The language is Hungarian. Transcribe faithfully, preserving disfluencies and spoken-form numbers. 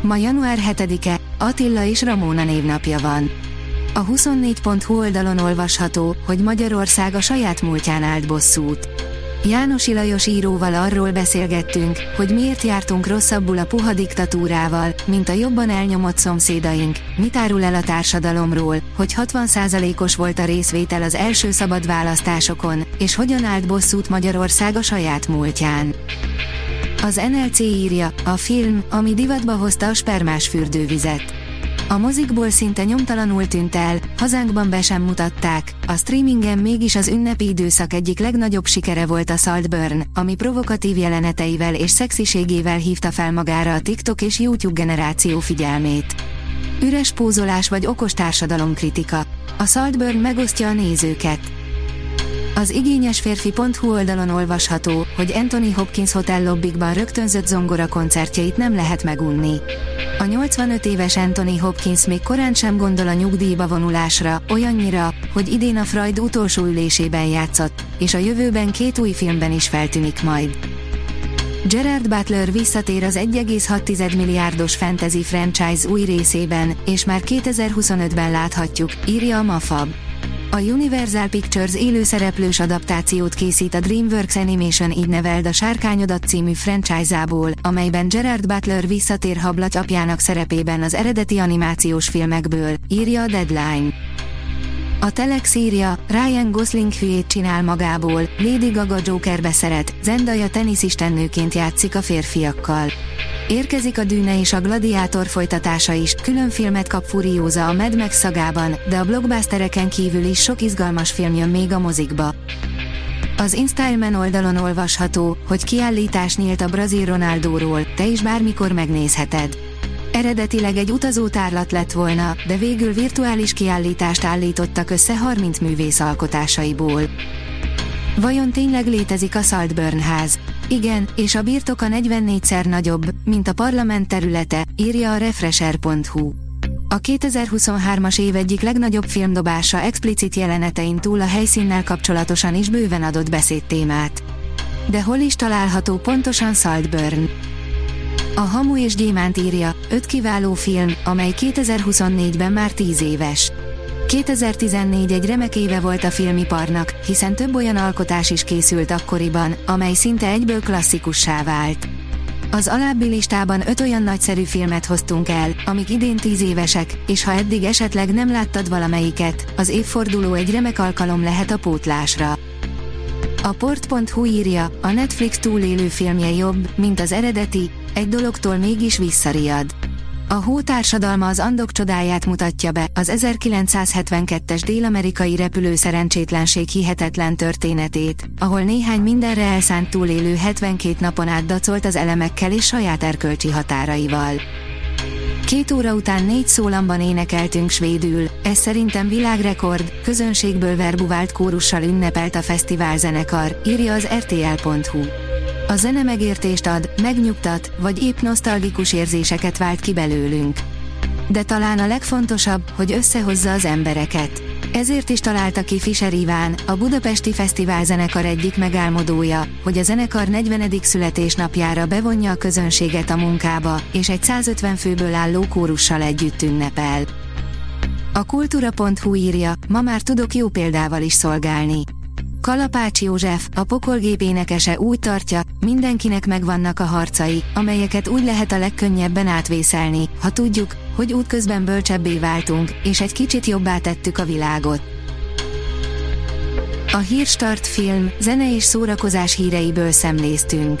Ma január hetedike, Attila és Ramóna névnapja van. A huszonnégy pont hu oldalon olvasható, hogy Magyarország a saját múltján állt bosszút. Jánossy Lajos íróval arról beszélgettünk, hogy miért jártunk rosszabbul a puha diktatúrával, mint a jobban elnyomott szomszédaink, mit árul el a társadalomról, hogy hatvan százalékos volt a részvétel az első szabad választásokon, és hogyan állt bosszút Magyarország a saját múltján. Az en el cé írja, a film, ami divatba hozta a spermás fürdővizet. A mozikból szinte nyomtalanul tűnt el, hazánkban be sem mutatták, a streamingen mégis az ünnepi időszak egyik legnagyobb sikere volt a Saltburn, ami provokatív jeleneteivel és szexiségével hívta fel magára a TikTok és YouTube generáció figyelmét. Üres pózolás vagy okos társadalomkritika. A Saltburn megosztja a nézőket. Az igényesférfi pont hu oldalon olvasható, hogy Anthony Hopkins hotel lobbikban rögtönzött zongora koncertjeit nem lehet megunni. A nyolcvanöt éves Anthony Hopkins még korán sem gondol a nyugdíjba vonulásra, olyannyira, hogy idén a Freud utolsó ülésében játszott, és a jövőben két új filmben is feltűnik majd. Gerard Butler visszatér az egy egész hat milliárdos Fantasy Franchise új részében, és már kétezer-huszonötben láthatjuk, írja a Mafab. A Universal Pictures élőszereplős adaptációt készít a Dreamworks Animation Így neveld a sárkányodat című franchise-ából, amelyben Gerard Butler visszatér hablaty apjának szerepében az eredeti animációs filmekből, írja a Deadline. A Telex írja, Ryan Gosling hülyét csinál magából, Lady Gaga Jokerbe szeret, Zendaya teniszistennőként játszik a férfiakkal. Érkezik a Dűne és a Gladiátor folytatása is, külön filmet kap Furióza a Mad Max szagában, de a blockbustereken kívül is sok izgalmas film jön még a mozikba. Az Instagram oldalon olvasható, hogy kiállítás nyílt a brazil Ronaldóról, te is bármikor megnézheted. Eredetileg egy utazótárlat lett volna, de végül virtuális kiállítást állítottak össze harminc művész alkotásaiból. Vajon tényleg létezik a Saltburn ház? Igen, és a birtoka negyvennégyszer nagyobb, mint a parlament területe, írja a refresher pont hu. A kétezer-huszonhármas év egyik legnagyobb filmdobása explicit jelenetein túl a helyszínnel kapcsolatosan is bőven adott beszédtémát. De hol is található pontosan Saltburn? A Hamu és Gyémánt írja, öt kiváló film, amely kétezer-huszonnégyben már tíz éves. kétezer-tizennégy egy remek éve volt a filmiparnak, hiszen több olyan alkotás is készült akkoriban, amely szinte egyből klasszikussá vált. Az alábbi listában öt olyan nagyszerű filmet hoztunk el, amik idén tíz évesek, és ha eddig esetleg nem láttad valamelyiket, az évforduló egy remek alkalom lehet a pótlásra. A port pont hu írja, a Netflix túlélő filmje jobb, mint az eredeti, egy dologtól mégis visszariad. A Hó társadalma az Andok csodáját mutatja be, az ezerkilencszázhetvenkettes dél-amerikai repülő szerencsétlenség hihetetlen történetét, ahol néhány mindenre elszánt túlélő hetvenkét napon át dacolt az elemekkel és saját erkölcsi határaival. Két óra után négy szólamban énekeltünk svédül, ez szerintem világrekord, közönségből verbuvált kórussal ünnepelt a fesztiválzenekar, írja az er té el pont hu. A zene megértést ad, megnyugtat, vagy épp nosztalgikus érzéseket vált ki belőlünk. De talán a legfontosabb, hogy összehozza az embereket. Ezért is találta ki Fischer Iván, a Budapesti Fesztiválzenekar egyik megálmodója, hogy a zenekar negyvenedik születésnapjára bevonja a közönséget a munkába, és egy százötven főből álló kórussal együtt ünnepel. A kultúra pont hu írja, ma már tudok jó példával is szolgálni. Kalapács József, a Pokolgép énekese úgy tartja, mindenkinek megvannak a harcai, amelyeket úgy lehet a legkönnyebben átvészelni, ha tudjuk, hogy útközben bölcsebbé váltunk, és egy kicsit jobbá tettük a világot. A Hírstart film, zene és szórakozás híreiből szemléztünk.